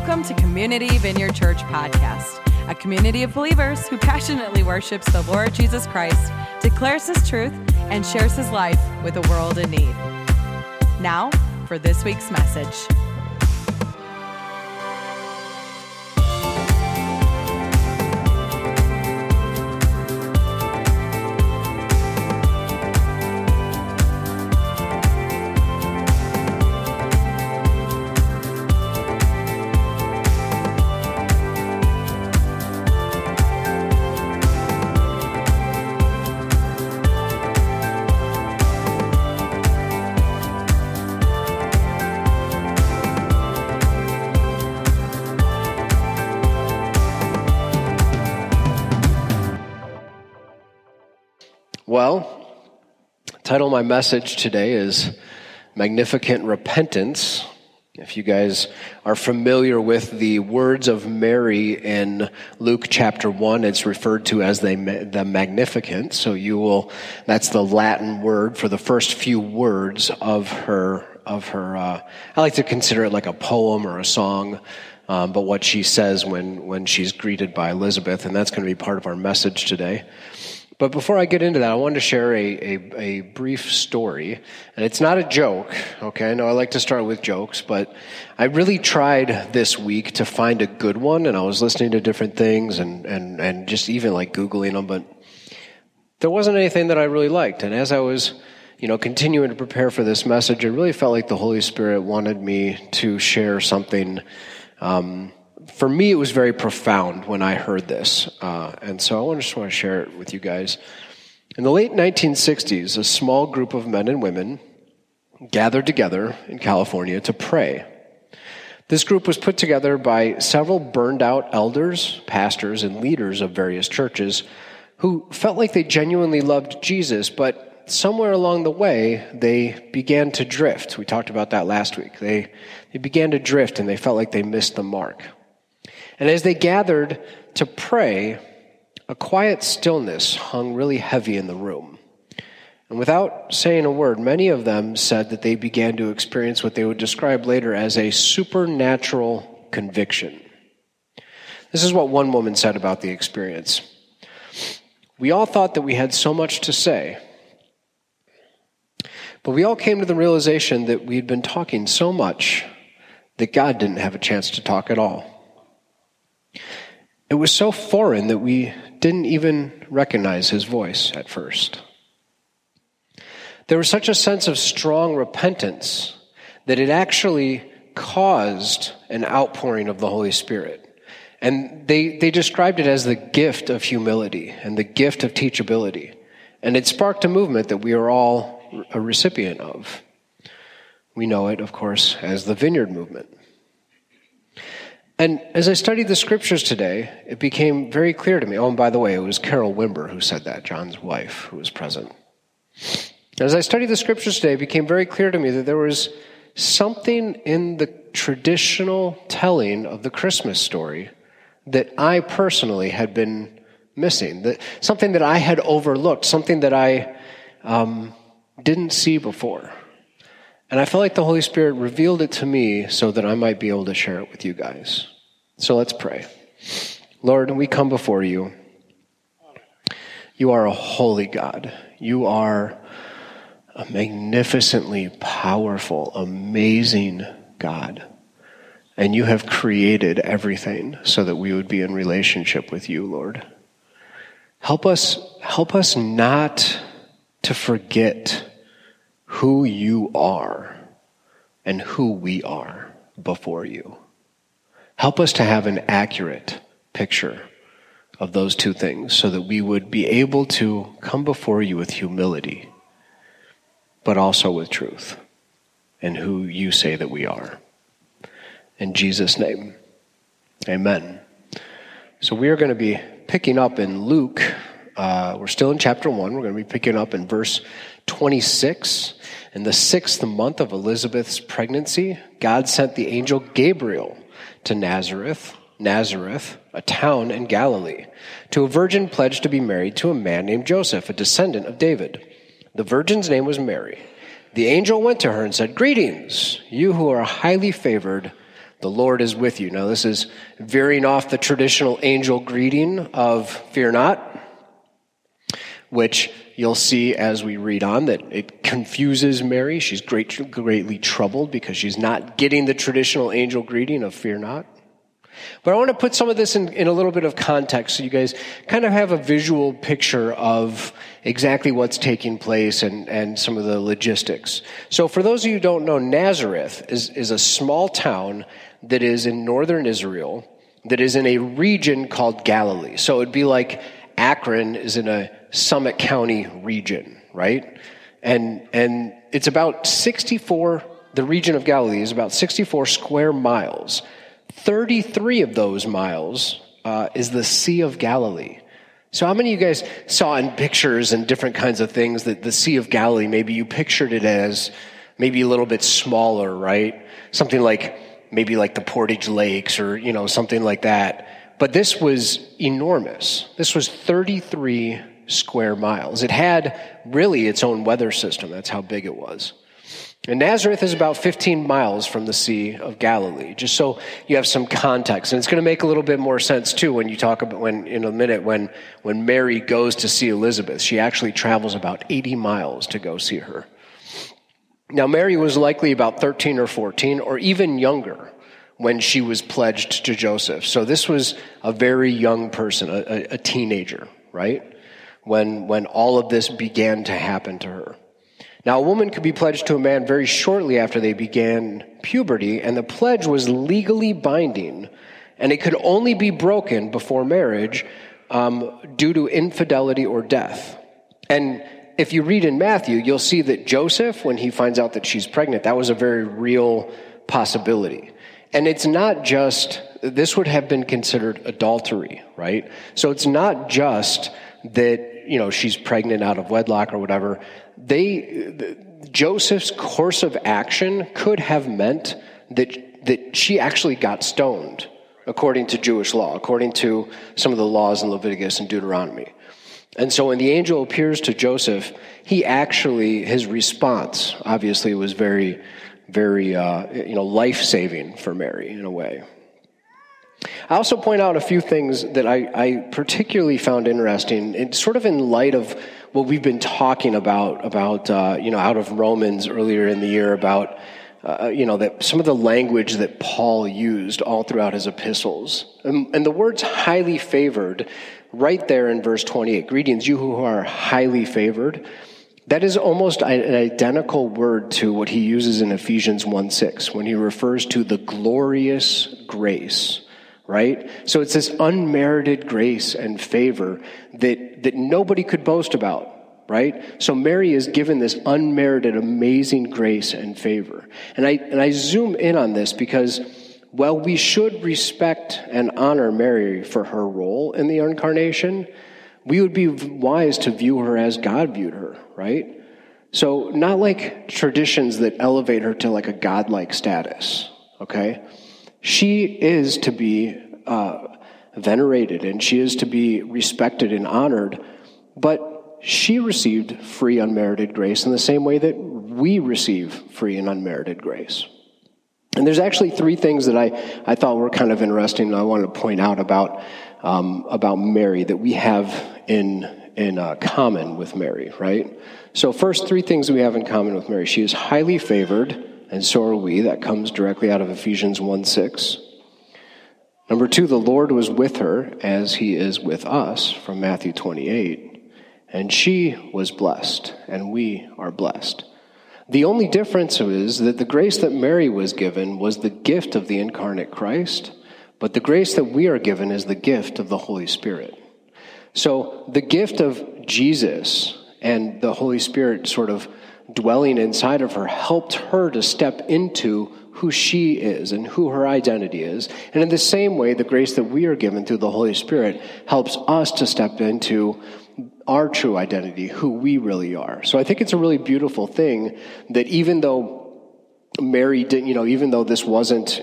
Welcome to Community Vineyard Church Podcast, a community of believers who passionately worships the Lord Jesus Christ, declares His truth, and shares His life with a world in need. Now, for this week's message. Well, the title of my message today is Magnificat Repentance. If you guys are familiar with the words of Mary in Luke chapter 1, it's referred to as the Magnificat. So that's the Latin word for the first few words of her, I like to consider it like a poem or a song, but what she says when she's greeted by Elizabeth, and that's going to be part of our message today. But before I get into that, I wanted to share a brief story, and it's not a joke, okay? I know I like to start with jokes, but I really tried this week to find a good one, and I was listening to different things and just even like Googling them, but there wasn't anything that I really liked. And as I was, continuing to prepare for this message, I really felt like the Holy Spirit wanted me to share something. For me, it was very profound when I heard this, and so I just want to share it with you guys. In the late 1960s, a small group of men and women gathered together in California to pray. This group was put together by several burned-out elders, pastors, and leaders of various churches who felt like they genuinely loved Jesus, but somewhere along the way, they began to drift. We talked about that last week. They began to drift, and they felt like they missed the mark. And as they gathered to pray, a quiet stillness hung really heavy in the room. And without saying a word, many of them said that they began to experience what they would describe later as a supernatural conviction. This is what one woman said about the experience. "We all thought that we had so much to say, but we all came to the realization that we had been talking so much that God didn't have a chance to talk at all. It was so foreign that we didn't even recognize his voice at first. There was such a sense of strong repentance that it actually caused an outpouring of the Holy Spirit." And they described it as the gift of humility and the gift of teachability. And it sparked a movement that we are all a recipient of. We know it, of course, as the Vineyard Movement. And as I studied the scriptures today, it became very clear to me. Oh, and by the way, it was Carol Wimber who said that, John's wife, who was present. As I studied the scriptures today, it became very clear to me that there was something in the traditional telling of the Christmas story that I personally had been missing, something that I had overlooked, something that I didn't see before. And I felt like the Holy Spirit revealed it to me so that I might be able to share it with you guys. So let's pray. Lord, we come before you. You are a holy God. You are a magnificently powerful, amazing God. And you have created everything so that we would be in relationship with you, Lord. Help us not to forget who you are and who we are before you. Help us to have an accurate picture of those two things so that we would be able to come before you with humility, but also with truth and who you say that we are. In Jesus' name, amen. So we are going to be picking up in Luke. We're still in chapter 1. We're going to be picking up in verse 26. In the 6th month of Elizabeth's pregnancy, God sent the angel Gabriel to Nazareth, a town in Galilee, to a virgin pledged to be married to a man named Joseph, a descendant of David. The virgin's name was Mary. The angel went to her and said, "Greetings, you who are highly favored, The Lord is with you. Now, this is veering off the traditional angel greeting of fear not, which you'll see as we read on that it confuses Mary. She's greatly troubled because she's not getting the traditional angel greeting of fear not. But I want to put some of this in a little bit of context so you guys kind of have a visual picture of exactly what's taking place and some of the logistics. So for those of you who don't know, Nazareth is a small town that is in northern Israel that is in a region called Galilee. So it would be like Akron is in a Summit County region, right? And it's about 64, the region of Galilee is about 64 square miles. 33 of those miles is the Sea of Galilee. So how many of you guys saw in pictures and different kinds of things that the Sea of Galilee, maybe you pictured it as maybe a little bit smaller, right? Something like maybe like the Portage Lakes or, you know, something like that. But this was enormous. This was 33 square miles. It had really its own weather system. That's how big it was. And Nazareth is about 15 miles from the Sea of Galilee, just so you have some context. And it's going to make a little bit more sense, too, when you talk about, when in a minute, when Mary goes to see Elizabeth. She actually travels about 80 miles to go see her. Now, Mary was likely about 13 or 14 or even younger when she was pledged to Joseph. So this was a very young person, a teenager, right, when all of this began to happen to her. Now, a woman could be pledged to a man very shortly after they began puberty, and the pledge was legally binding, and it could only be broken before marriage due to infidelity or death. And if you read in Matthew, you'll see that Joseph, when he finds out that she's pregnant, that was a very real possibility. And it's not just, this would have been considered adultery, right? So it's not just that, you know, she's pregnant out of wedlock or whatever. Joseph's course of action could have meant that she actually got stoned, according to Jewish law, according to some of the laws in Leviticus and Deuteronomy. And so when the angel appears to Joseph, his response obviously was very, very, life-saving for Mary in a way. I also point out a few things that I particularly found interesting, and sort of in light of what we've been talking about out of Romans earlier in the year about that some of the language that Paul used all throughout his epistles. And the words highly favored, right there in verse 28, greetings, you who are highly favored, that is almost an identical word to what he uses in Ephesians 1:6 when he refers to the glorious grace. Right? So it's this unmerited grace and favor that nobody could boast about, right? So Mary is given this unmerited, amazing grace and favor. And I zoom in on this because, while we should respect and honor Mary for her role in the incarnation, we would be wise to view her as God viewed her, right? So not like traditions that elevate her to like a godlike status, okay? She is to be venerated, and she is to be respected and honored, but she received free unmerited grace in the same way that we receive free and unmerited grace. And there's actually three things that I thought were kind of interesting and I wanted to point out about Mary that we have in common with Mary, right? So first, three things we have in common with Mary. She is highly favored, and so are we. That comes directly out of Ephesians 1:6. Number two, the Lord was with her as he is with us, from Matthew 28. And she was blessed, and we are blessed. The only difference is that the grace that Mary was given was the gift of the incarnate Christ, but the grace that we are given is the gift of the Holy Spirit. So the gift of Jesus and the Holy Spirit sort of dwelling inside of her helped her to step into who she is and who her identity is. And in the same way, the grace that we are given through the Holy Spirit helps us to step into our true identity, who we really are. So I think it's a really beautiful thing that even though Mary didn't, even though this wasn't,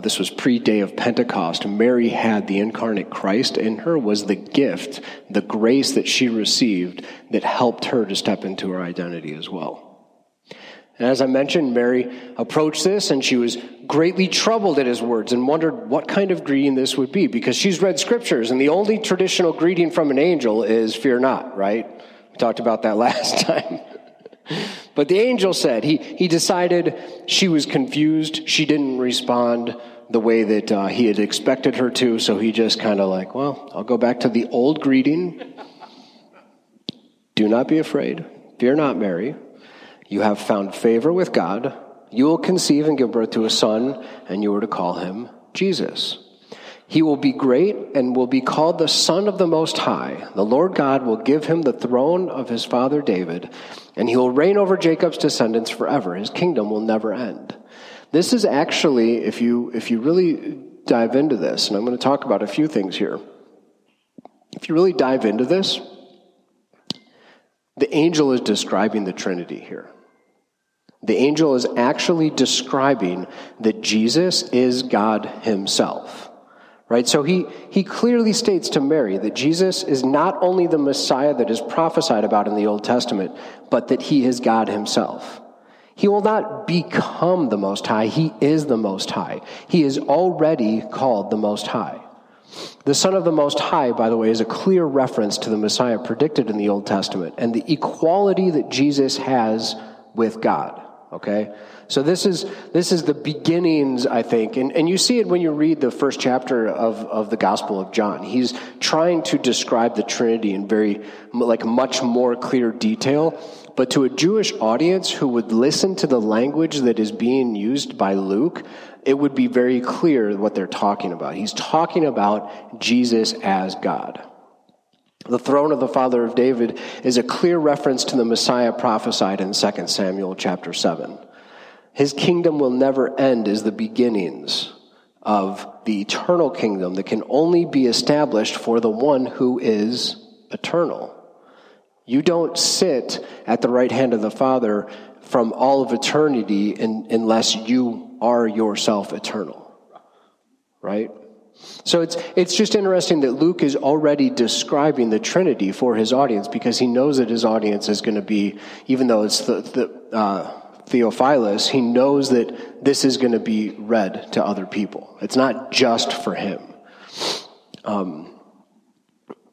this was pre-day of Pentecost, Mary had the incarnate Christ in her, was the gift, the grace that she received that helped her to step into her identity as well. And as I mentioned, Mary approached this, and she was greatly troubled at his words and wondered what kind of greeting this would be, because she's read scriptures, and the only traditional greeting from an angel is fear not, right? We talked about that last time. But the angel said, he decided she was confused. She didn't respond the way that he had expected her to, so he just kind of like, well, I'll go back to the old greeting. Do not be afraid. Fear not, Mary. You have found favor with God. You will conceive and give birth to a son, and you are to call him Jesus. He will be great and will be called the Son of the Most High. The Lord God will give him the throne of his father David, and he will reign over Jacob's descendants forever. His kingdom will never end. This is actually, if you really dive into this, and I'm going to talk about a few things here. If you really dive into this, the angel is describing the Trinity here. The angel is actually describing that Jesus is God himself. Right, so he clearly states to Mary that Jesus is not only the Messiah that is prophesied about in the Old Testament, but that he is God himself. He will not become the Most High. He is the Most High. He is already called the Most High. The Son of the Most High, by the way, is a clear reference to the Messiah predicted in the Old Testament and the equality that Jesus has with God. Okay, so this is the beginnings, I think, and you see it when you read the first chapter of the Gospel of John. He's trying to describe the Trinity in very much more clear detail, but to a Jewish audience who would listen to the language that is being used by Luke, it would be very clear what they're talking about. He's talking about Jesus as God. The throne of the father of David is a clear reference to the Messiah prophesied in 2 Samuel chapter 7. His kingdom will never end is the beginnings of the eternal kingdom that can only be established for the one who is eternal. You don't sit at the right hand of the Father from all of eternity unless you are yourself eternal, right? So it's just interesting that Luke is already describing the Trinity for his audience because he knows that his audience is going to be, even though it's the Theophilus, he knows that this is going to be read to other people. It's not just for him.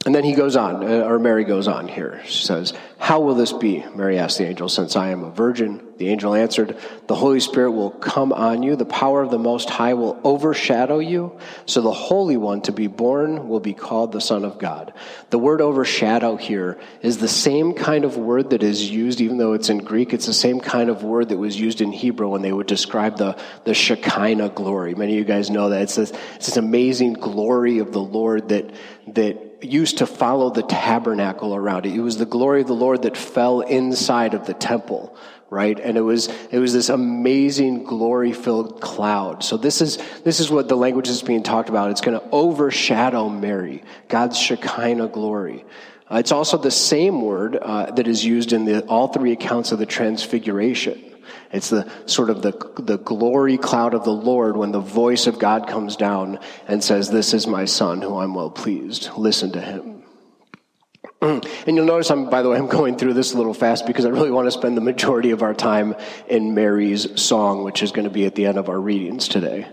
And then he goes on, or Mary goes on here. She says, "How will this be?" Mary asked the angel, "Since I am a virgin." The angel answered, "The Holy Spirit will come on you. The power of the Most High will overshadow you. So the Holy One to be born will be called the Son of God." The word overshadow here is the same kind of word that is used, even though it's in Greek, it's the same kind of word that was used in Hebrew when they would describe the Shekinah glory. Many of you guys know that. It's this amazing glory of the Lord that used to follow the tabernacle around it. It was the glory of the Lord that fell inside of the temple, right? And it was this amazing glory-filled cloud. So this is what the language is being talked about. It's going to overshadow Mary, God's Shekinah glory. It's also the same word that is used in all three accounts of the Transfiguration. It's the sort of the glory cloud of the Lord when the voice of God comes down and says, "This is my son who I'm well pleased. Listen to him." And you'll notice, I'm going through this a little fast because I really want to spend the majority of our time in Mary's song, which is going to be at the end of our readings today.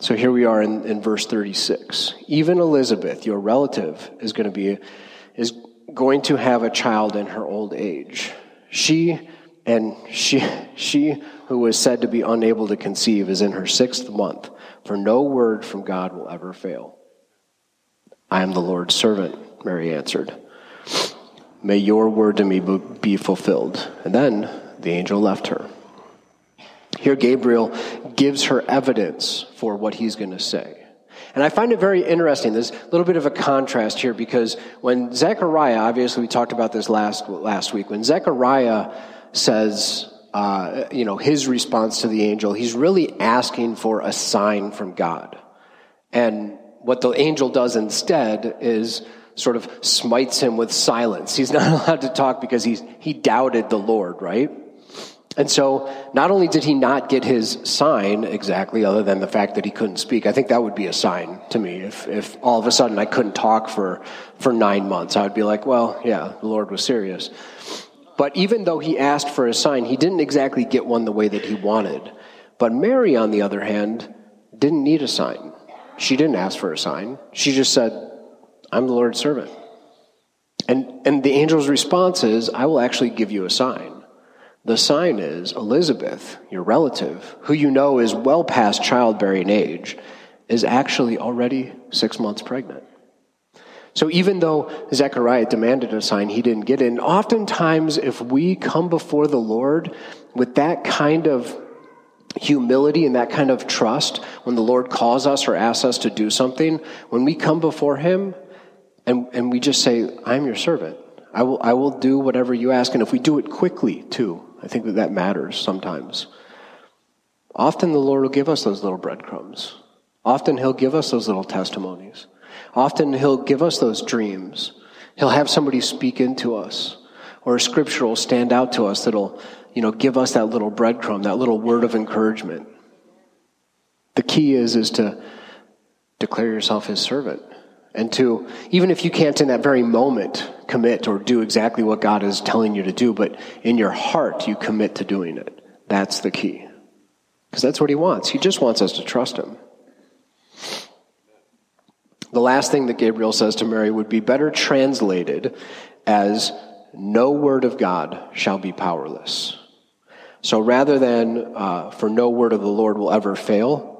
So here we are in verse 36. "Even Elizabeth, your relative, is going to have a child in her old age. She who was said to be unable to conceive is in her 6th month, for no word from God will ever fail." "I am the Lord's servant," Mary answered. "May your word to me be fulfilled." And then the angel left her. Here Gabriel gives her evidence for what he's going to say. And I find it very interesting. There's a little bit of a contrast here because when Zechariah, obviously we talked about this last week, when Zechariah says, his response to the angel, he's really asking for a sign from God. And what the angel does instead is sort of smites him with silence. He's not allowed to talk because he doubted the Lord, right? And so not only did he not get his sign exactly, other than the fact that he couldn't speak, I think that would be a sign to me. If all of a sudden I couldn't talk for 9 months, I would be like, well, yeah, the Lord was serious. But even though he asked for a sign, he didn't exactly get one the way that he wanted. But Mary, on the other hand, didn't need a sign. She didn't ask for a sign. She just said, I'm the Lord's servant. And the angel's response is, I will actually give you a sign. The sign is Elizabeth, your relative, who you know is well past childbearing age, is actually already 6 months pregnant. So even though Zechariah demanded a sign, he didn't get it. And oftentimes, if we come before the Lord with that kind of humility and that kind of trust, when the Lord calls us or asks us to do something, when we come before him and we just say, I'm your servant, I will do whatever you ask. And if we do it quickly, too, I think that matters sometimes. Often the Lord will give us those little breadcrumbs. Often he'll give us those little testimonies. Often he'll give us those dreams. He'll have somebody speak into us, or a scripture will stand out to us that'll, give us that little breadcrumb, that little word of encouragement. The key is to declare yourself his servant, and to, even if you can't in that very moment commit or do exactly what God is telling you to do, but in your heart you commit to doing it. That's the key, because that's what he wants. He just wants us to trust him. The last thing that Gabriel says to Mary would be better translated as, no word of God shall be powerless. So rather than for no word of the Lord will ever fail,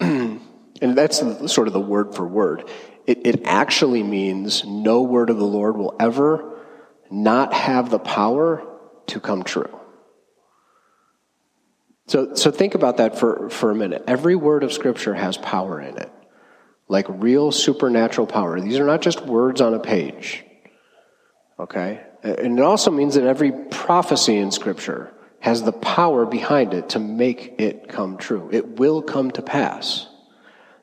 and that's sort of the word for word, it actually means no word of the Lord will ever not have the power to come true. So think about that for a minute. Every word of Scripture has power in it. Like real supernatural power. These are not just words on a page, okay? And it also means that every prophecy in Scripture has the power behind it to make it come true. It will come to pass.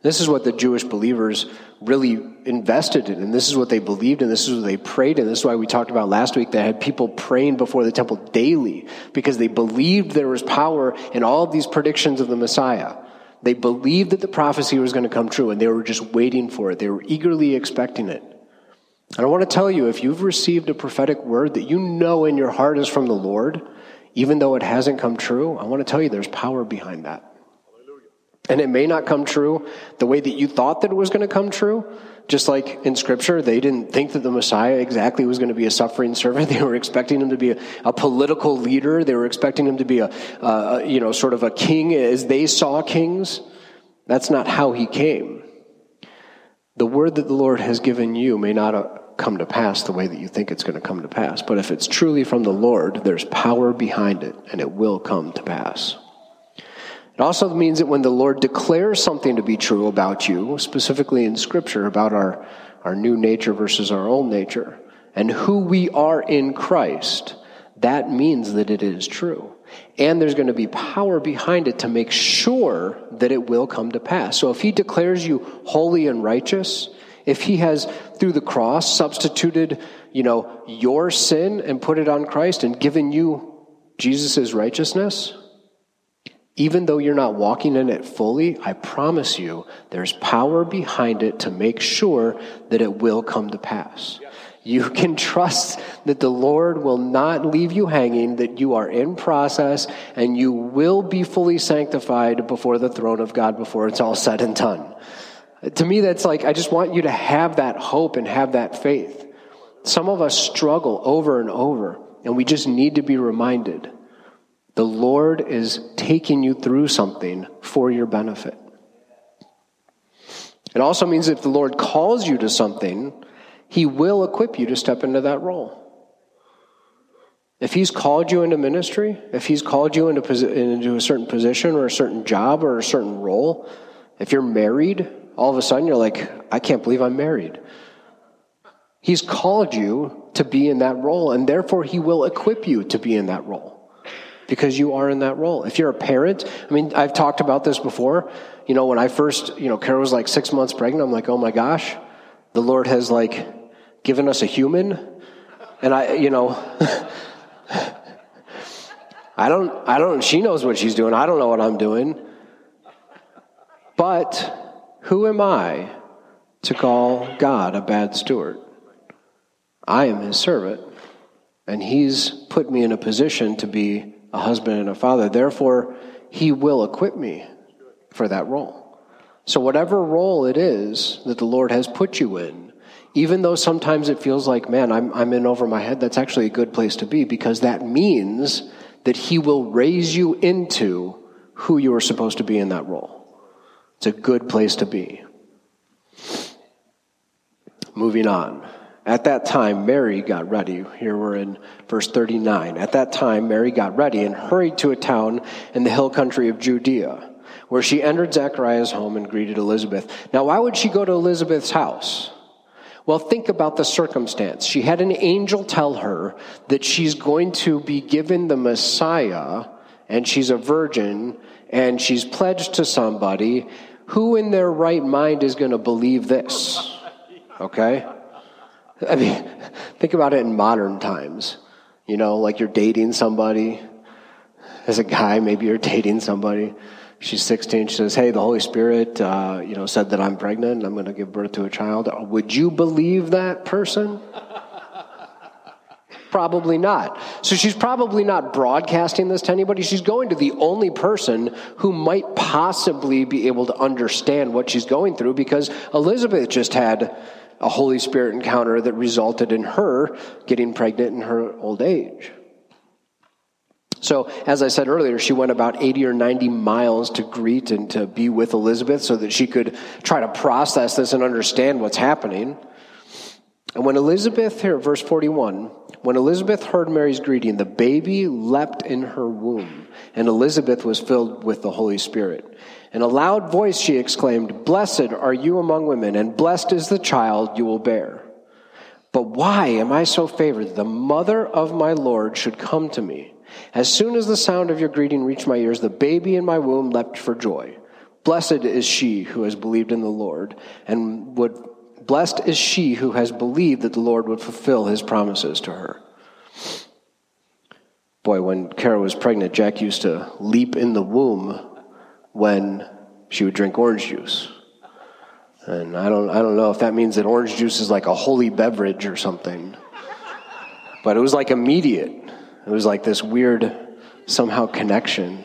This is what the Jewish believers really invested in, and this is what they believed in, this is what they prayed in. This is why we talked about last week that had people praying before the temple daily, because they believed there was power in all of these predictions of the Messiah. They believed that the prophecy was going to come true, and they were just waiting for it. They were eagerly expecting it. And I want to tell you, if you've received a prophetic word that you know in your heart is from the Lord, even though it hasn't come true, I want to tell you there's power behind that. Hallelujah. And it may not come true the way that you thought that it was going to come true. Just like in Scripture, they didn't think that the Messiah exactly was going to be a suffering servant. They were expecting him to be a political leader. They were expecting him to be a sort of a king as they saw kings. That's not how he came. The word that the Lord has given you may not come to pass the way that you think it's going to come to pass. But if it's truly from the Lord, there's power behind it, and it will come to pass. It also means that when the Lord declares something to be true about you, specifically in Scripture, about our new nature versus our old nature, and who we are in Christ, that means that it is true. And there's going to be power behind it to make sure that it will come to pass. So if he declares you holy and righteous, if he has, through the cross, substituted, your sin and put it on Christ and given you Jesus' righteousness, even though you're not walking in it fully, I promise you, there's power behind it to make sure that it will come to pass. You can trust that the Lord will not leave you hanging, that you are in process, and you will be fully sanctified before the throne of God before it's all said and done. To me, that's like, I just want you to have that hope and have that faith. Some of us struggle over and over, and we just need to be reminded. The Lord is taking you through something for your benefit. It also means if the Lord calls you to something, he will equip you to step into that role. If he's called you into ministry, if he's called you into a certain position or a certain job or a certain role, if you're married, all of a sudden you're like, I can't believe I'm married. He's called you to be in that role, and therefore he will equip you to be in that role, because you are in that role. If you're a parent, I've talked about this before. When I first, Carol was like 6 months pregnant, I'm like, oh my gosh, the Lord has given us a human. And I don't, she knows what she's doing. I don't know what I'm doing. But who am I to call God a bad steward? I am his servant. And he's put me in a position to be a husband and a father. Therefore, he will equip me for that role. So whatever role it is that the Lord has put you in, even though sometimes it feels like, man, I'm in over my head, that's actually a good place to be, because that means that he will raise you into who you are supposed to be in that role. It's a good place to be. Moving on. At that time, Mary got ready. Here we're in verse 39. At that time, Mary got ready and hurried to a town in the hill country of Judea, where she entered Zechariah's home and greeted Elizabeth. Now, why would she go to Elizabeth's house? Well, think about the circumstance. She had an angel tell her that she's going to be given the Messiah, and she's a virgin, and she's pledged to somebody. Who in their right mind is going to believe this? Okay? I mean, think about it in modern times. You know, like you're dating somebody. As a guy, maybe you're dating somebody. She's 16. She says, hey, the Holy Spirit, said that I'm pregnant and I'm going to give birth to a child. Would you believe that person? Probably not. So she's probably not broadcasting this to anybody. She's going to the only person who might possibly be able to understand what she's going through, because Elizabeth just had a Holy Spirit encounter that resulted in her getting pregnant in her old age. So, as I said earlier, she went about 80 or 90 miles to greet and to be with Elizabeth so that she could try to process this and understand what's happening. And when Elizabeth, here, verse 41, when Elizabeth heard Mary's greeting, the baby leapt in her womb, and Elizabeth was filled with the Holy Spirit. In a loud voice she exclaimed, "Blessed are you among women, and blessed is the child you will bear. But why am I so favored that the mother of my Lord should come to me? As soon as the sound of your greeting reached my ears, the baby in my womb leapt for joy. Blessed is she who has believed that the Lord would fulfill his promises to her." Boy, when Carol was pregnant, Jack used to leap in the womb when she would drink orange juice. And I don't know if that means that orange juice is like a holy beverage or something. But it was like immediate. It was like this weird somehow connection.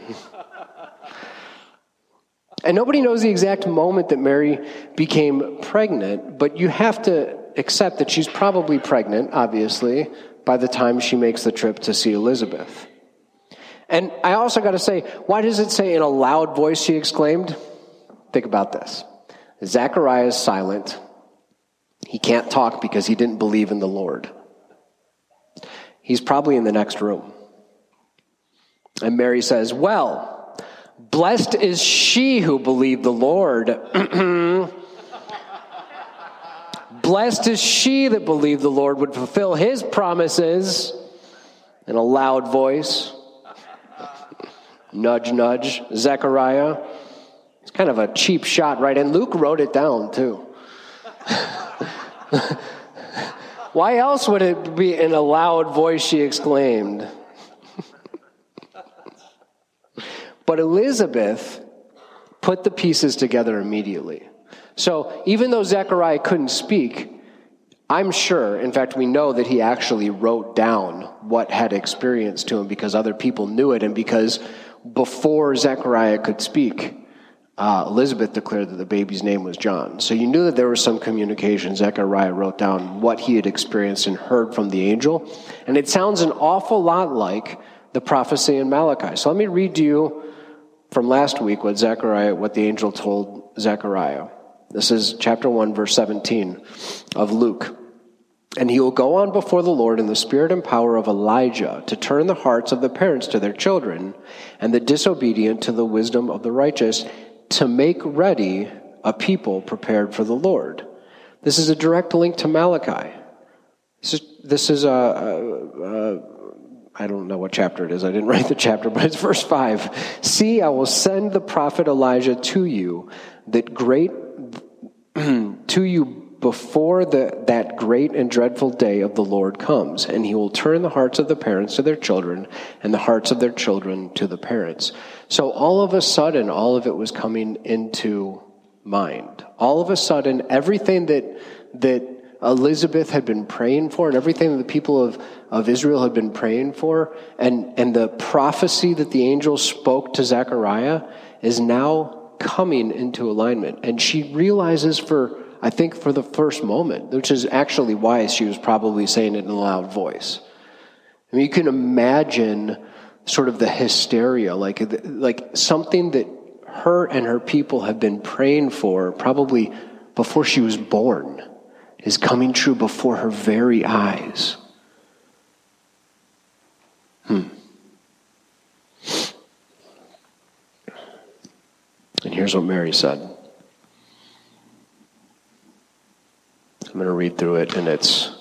And nobody knows the exact moment that Mary became pregnant, but you have to accept that she's probably pregnant, obviously, by the time she makes the trip to see Elizabeth. And I also got to say, why does it say in a loud voice she exclaimed? Think about this. Zechariah is silent. He can't talk because he didn't believe in the Lord. He's probably in the next room. And Mary says, well, blessed is she who believed the Lord. Blessed is she that believed the Lord would fulfill his promises. In a loud voice. Nudge, nudge. Zechariah. It's kind of a cheap shot, right? And Luke wrote it down, too. Why else would it be in a loud voice she exclaimed? But Elizabeth put the pieces together immediately. So even though Zechariah couldn't speak, I'm sure, in fact, we know that he actually wrote down what had experienced to him because other people knew it, and because before Zechariah could speak, Elizabeth declared that the baby's name was John. So you knew that there was some communication. Zechariah wrote down what he had experienced and heard from the angel. And it sounds an awful lot like the prophecy in Malachi. So let me read to you from last week, what the angel told Zechariah. This is chapter 1, verse 17 of Luke. "And he will go on before the Lord in the spirit and power of Elijah to turn the hearts of the parents to their children and the disobedient to the wisdom of the righteous, to make ready a people prepared for the Lord." This is a direct link to Malachi. This is I don't know what chapter it is. I didn't write the chapter, but it's verse 5. "See, I will send the prophet Elijah to you, before that great and dreadful day of the Lord comes, and he will turn the hearts of the parents to their children and the hearts of their children to the parents." So all of a sudden, all of it was coming into mind. All of a sudden, everything that Elizabeth had been praying for and everything that the people of Israel had been praying for, and the prophecy that the angel spoke to Zechariah is now coming into alignment. And she realizes for the first moment, which is actually why she was probably saying it in a loud voice. I mean, you can imagine sort of the hysteria, like something that her and her people have been praying for probably before she was born is coming true before her very eyes. And here's what Mary said. I'm going to read through it in its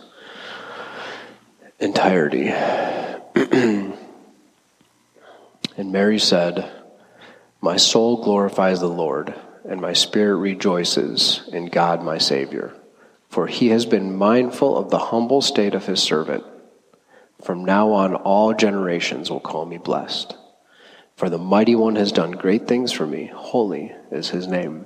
entirety. And Mary said, "My soul glorifies the Lord, and my spirit rejoices in God my Savior, for he has been mindful of the humble state of his servant. From now on, all generations will call me blessed, for the Mighty One has done great things for me. Holy is his name.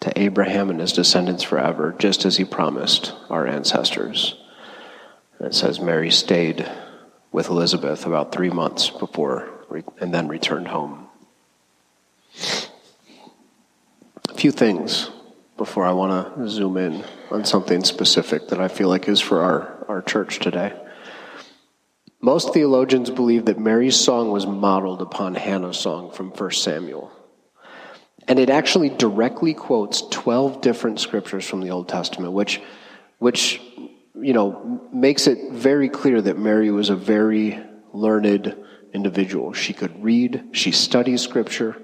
to Abraham and his descendants forever, just as he promised our ancestors." And it says Mary stayed with Elizabeth about 3 months before, and then returned home. Few things before I want to zoom in on something specific that I feel like is for our church today. Most theologians believe that Mary's song was modeled upon Hannah's song from 1 Samuel. And it actually directly quotes 12 different scriptures from the Old Testament, which you know makes it very clear that Mary was a very learned individual. She could read, she studied scripture.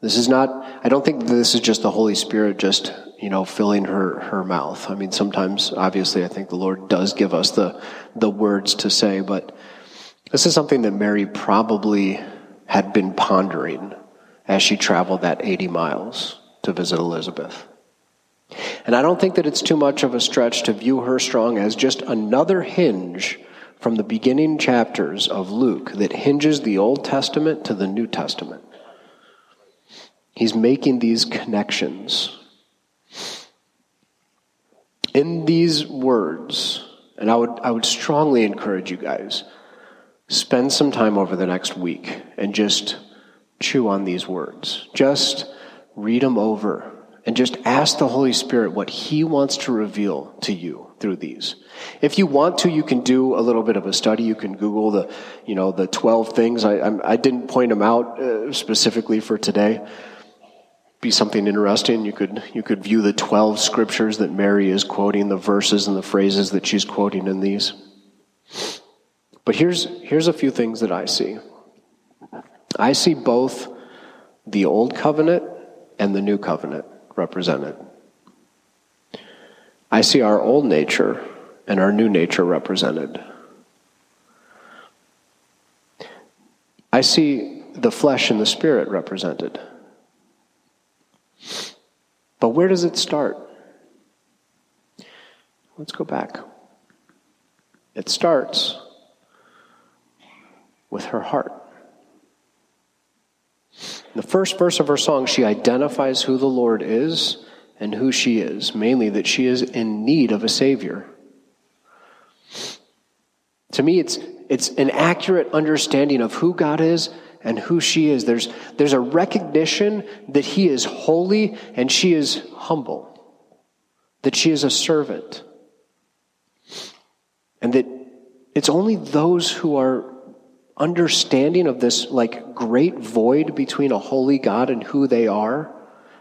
This is not, I don't think this is just the Holy Spirit just, you know, filling her mouth. I mean, sometimes, obviously, I think the Lord does give us the words to say, but this is something that Mary probably had been pondering as she traveled that 80 miles to visit Elizabeth. And I don't think that it's too much of a stretch to view her song as just another hinge from the beginning chapters of Luke that hinges the Old Testament to the New Testament. He's making these connections. In these words, and I would strongly encourage you guys, spend some time over the next week and just chew on these words. Just read them over and just ask the Holy Spirit what he wants to reveal to you through these. If you want to, you can do a little bit of a study. You can Google the 12 things. I didn't point them out specifically for today. Be something interesting. You could view the 12 scriptures that Mary is quoting, the verses and the phrases that she's quoting in these. But here's a few things that I see. I see both the Old Covenant and the New Covenant represented. I see our old nature and our new nature represented. I see the flesh and the spirit represented. But where does it start? Let's go back. It starts with her heart. In the first verse of her song, she identifies who the Lord is and who she is, mainly that she is in need of a Savior. To me, it's an accurate understanding of who God is and who she is. There's a recognition that he is holy and she is humble, that she is a servant, and that it's only those who are understanding of this like great void between a holy God and who they are.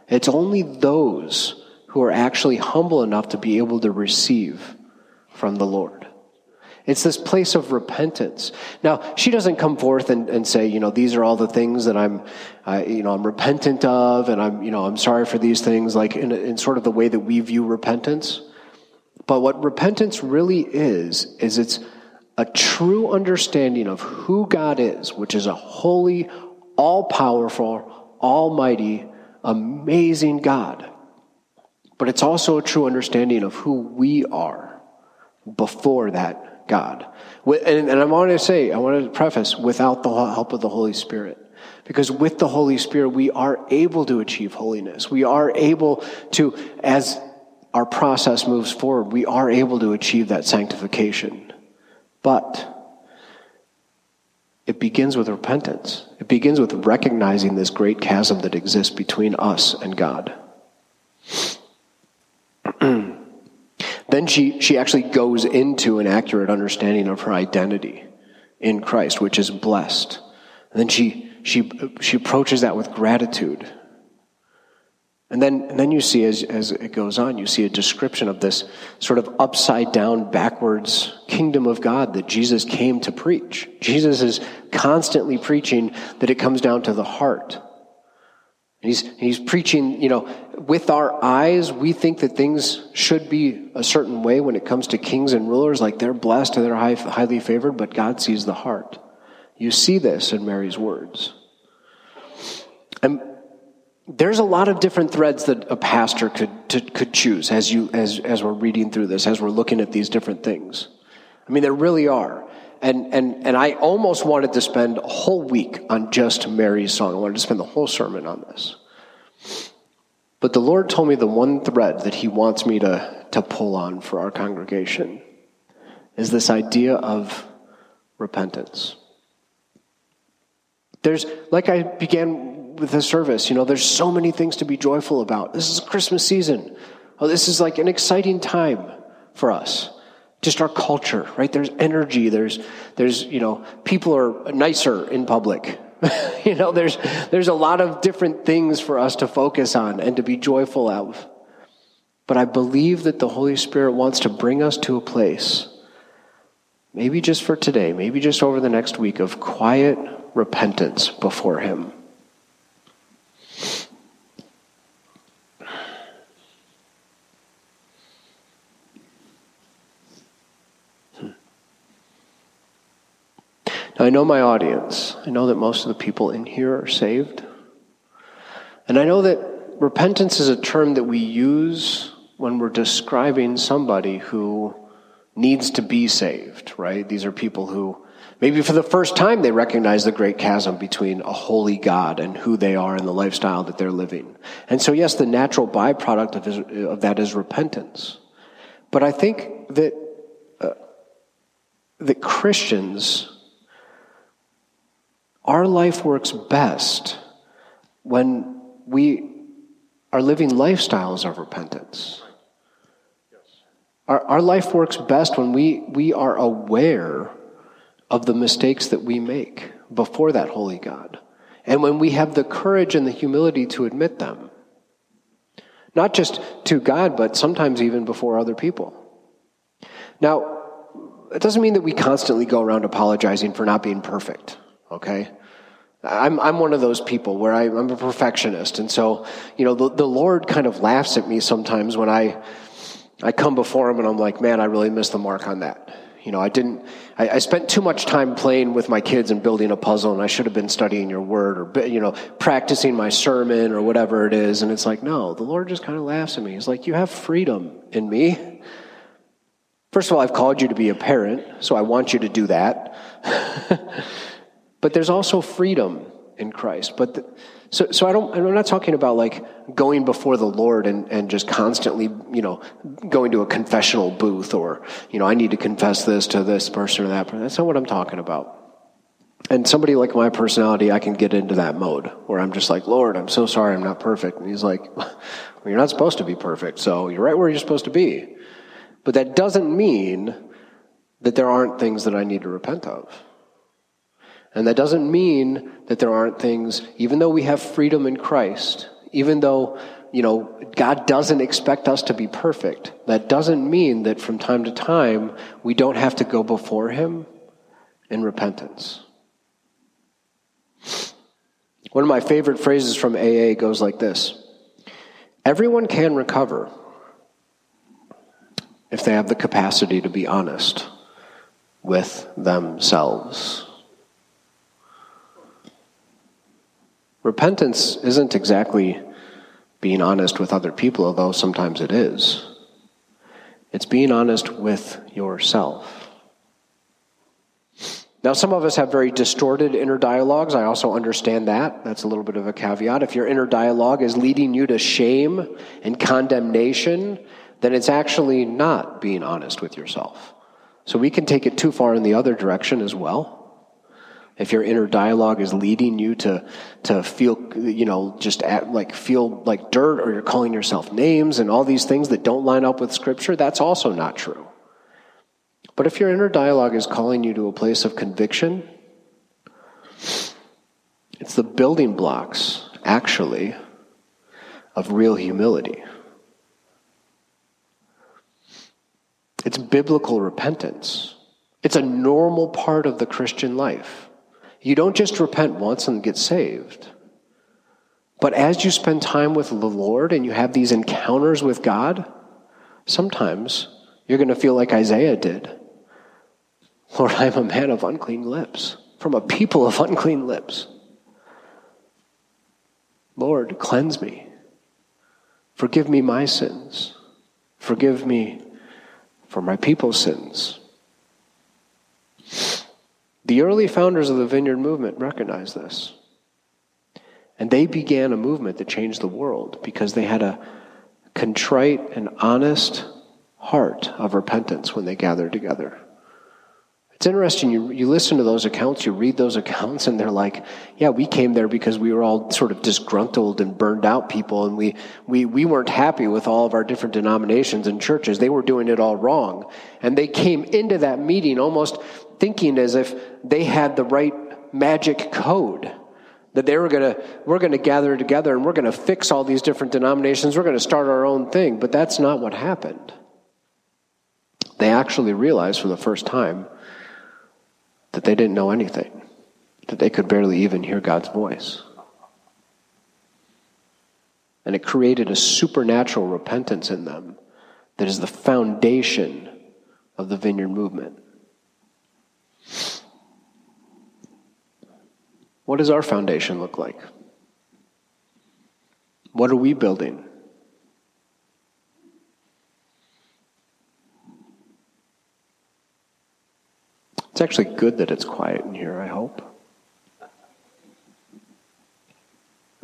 It's only those who are actually humble enough to be able to receive from the Lord. It's this place of repentance. Now, she doesn't come forth and say, you know, these are all the things that I'm repentant of, and I'm sorry for these things, like in sort of the way that we view repentance. But what repentance really is it's a true understanding of who God is, which is a holy, all-powerful, almighty, amazing God. But it's also a true understanding of who we are before that God. And I want to preface, without the help of the Holy Spirit. Because with the Holy Spirit, we are able to achieve holiness. We are able to, as our process moves forward, we are able to achieve that sanctification. But it begins with repentance. It begins with recognizing this great chasm that exists between us and God. Then she actually goes into an accurate understanding of her identity in Christ, which is blessed. And then she approaches that with gratitude. And then you see, as it goes on, you see a description of this sort of upside-down, backwards kingdom of God that Jesus came to preach. Jesus is constantly preaching that it comes down to the heart. And he's preaching, with our eyes, we think that things should be a certain way when it comes to kings and rulers, like they're blessed and they're highly favored, but God sees the heart. You see this in Mary's words. And there's a lot of different threads that a pastor could choose as we're reading through this, as we're looking at these different things. I mean, there really are. And I almost wanted to spend a whole week on just Mary's song. I wanted to spend the whole sermon on this. But the Lord told me the one thread that he wants me to pull on for our congregation is this idea of repentance. There's, like I began with the service, there's so many things to be joyful about. This is Christmas season. Oh, this is like an exciting time for us. Just our culture, right? There's energy. There's people are nicer in public. There's a lot of different things for us to focus on and to be joyful of. But I believe that the Holy Spirit wants to bring us to a place, maybe just for today, maybe just over the next week, of quiet repentance before him. Now, I know my audience. I know that most of the people in here are saved. And I know that repentance is a term that we use when we're describing somebody who needs to be saved, right? These are people who, maybe for the first time, they recognize the great chasm between a holy God and who they are and the lifestyle that they're living. And so, yes, the natural byproduct of that is repentance. But I think that that Christians, our life works best when we are living lifestyles of repentance. Our life works best when we are aware of the mistakes that we make before that holy God. And when we have the courage and the humility to admit them, not just to God, but sometimes even before other people. Now, it doesn't mean that we constantly go around apologizing for not being perfect, okay? I'm one of those people where I'm a perfectionist, and so, the Lord kind of laughs at me sometimes when I come before him and I'm like, man, I really missed the mark on that. I spent too much time playing with my kids and building a puzzle, and I should have been studying your word or, practicing my sermon or whatever it is. And it's like, no, the Lord just kind of laughs at me. He's like, you have freedom in me. First of all, I've called you to be a parent, so I want you to do that. But there's also freedom in Christ. But I'm not talking about like going before the Lord and just constantly, going to a confessional booth or, I need to confess this to this person or that person. That's not what I'm talking about. And somebody like my personality, I can get into that mode where I'm just like, Lord, I'm so sorry I'm not perfect. And he's like, well, you're not supposed to be perfect, so you're right where you're supposed to be. But that doesn't mean that there aren't things that I need to repent of. And that doesn't mean that there aren't things, even though we have freedom in Christ, even though, God doesn't expect us to be perfect, that doesn't mean that from time to time we don't have to go before him in repentance. One of my favorite phrases from AA goes like this: everyone can recover if they have the capacity to be honest with themselves. Repentance isn't exactly being honest with other people, although sometimes it is. It's being honest with yourself. Now, some of us have very distorted inner dialogues. I also understand that. That's a little bit of a caveat. If your inner dialogue is leading you to shame and condemnation, then it's actually not being honest with yourself. So we can take it too far in the other direction as well. If your inner dialogue is leading you to feel, just feel like dirt, or you're calling yourself names and all these things that don't line up with Scripture, that's also not true. But if your inner dialogue is calling you to a place of conviction, it's the building blocks, actually, of real humility. It's biblical repentance. It's a normal part of the Christian life. You don't just repent once and get saved. But as you spend time with the Lord and you have these encounters with God, sometimes you're going to feel like Isaiah did. Lord, I'm a man of unclean lips, from a people of unclean lips. Lord, cleanse me. Forgive me my sins. Forgive me for my people's sins. The early founders of the Vineyard Movement recognized this. And they began a movement that changed the world because they had a contrite and honest heart of repentance when they gathered together. It's interesting, you listen to those accounts, you read those accounts, and they're like, yeah, we came there because we were all sort of disgruntled and burned out people, and we weren't happy with all of our different denominations and churches. They were doing it all wrong. And they came into that meeting almost thinking as if they had the right magic code, that they we're going to gather together and we're going to fix all these different denominations, we're going to start our own thing. But that's not what happened. They actually realized for the first time that they didn't know anything, that they could barely even hear God's voice. And it created a supernatural repentance in them that is the foundation of the Vineyard Movement. What does our foundation look like? What are we building? It's actually good that it's quiet in here, I hope. It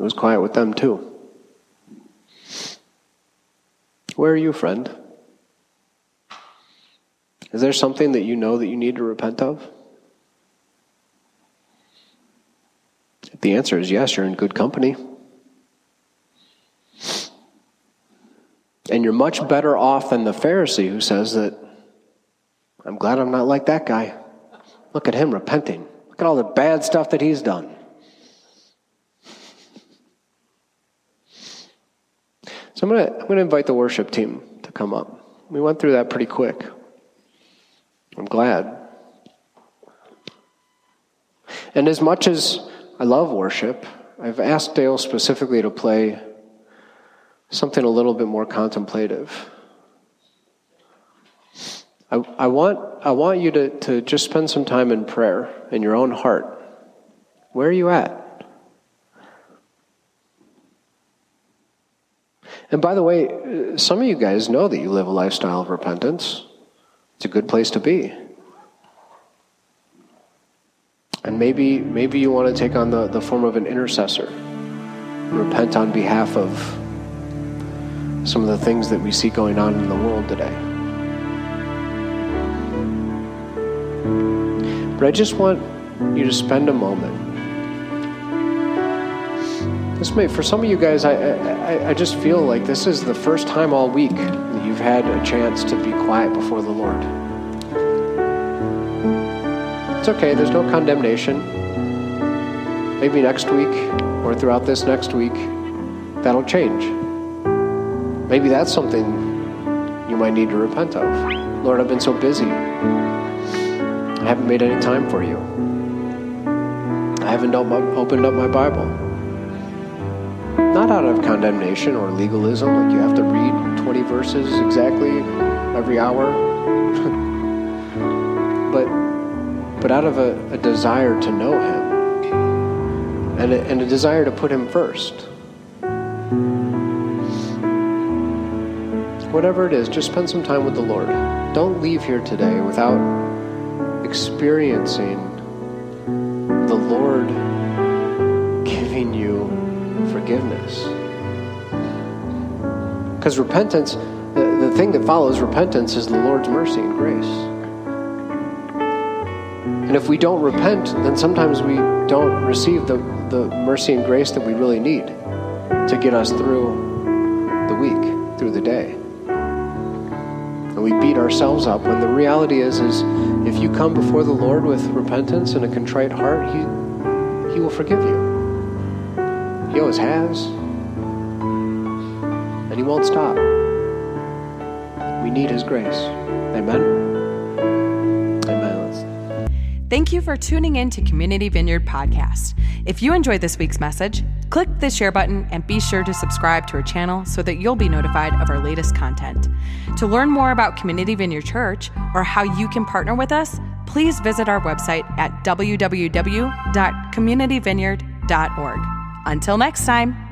was quiet with them too. Where are you, friend? Is there something that you know that you need to repent of? If the answer is yes, you're in good company. And you're much better off than the Pharisee who says that, I'm glad I'm not like that guy. Look at him repenting. Look at all the bad stuff that he's done. So I'm going to invite the worship team to come up. We went through that pretty quick. I'm glad. And as much as I love worship, I've asked Dale specifically to play something a little bit more contemplative. I want you to just spend some time in prayer, in your own heart. Where are you at? And by the way, some of you guys know that you live a lifestyle of repentance. It's a good place to be. And maybe you want to take on the form of an intercessor and repent on behalf of some of the things that we see going on in the world today. But I just want you to spend a moment. This may, for some of you guys, I just feel like this is the first time all week that you've had a chance to be quiet before the Lord. It's okay, there's no condemnation. Maybe next week or throughout this next week, that'll change. Maybe that's something you might need to repent of. Lord, I've been so busy. I haven't made any time for you. I haven't opened up my Bible. Not out of condemnation or legalism, like you have to read 20 verses exactly every hour. But but out of a desire to know him and a desire to put him first. Whatever it is, just spend some time with the Lord. Don't leave here today without experiencing the Lord giving you forgiveness. Because repentance, the thing that follows repentance is the Lord's mercy and grace. And if we don't repent, then sometimes we don't receive the mercy and grace that we really need to get us through the week, through the day. And we beat ourselves up when the reality is if you come before the Lord with repentance and a contrite heart, He will forgive you. He always has. And He won't stop. We need His grace. Amen? Amen. Thank you for tuning in to Community Vineyard Podcast. If you enjoyed this week's message, click the share button and be sure to subscribe to our channel so that you'll be notified of our latest content. To learn more about Community Vineyard Church or how you can partner with us, please visit our website at www.communityvineyard.org. Until next time.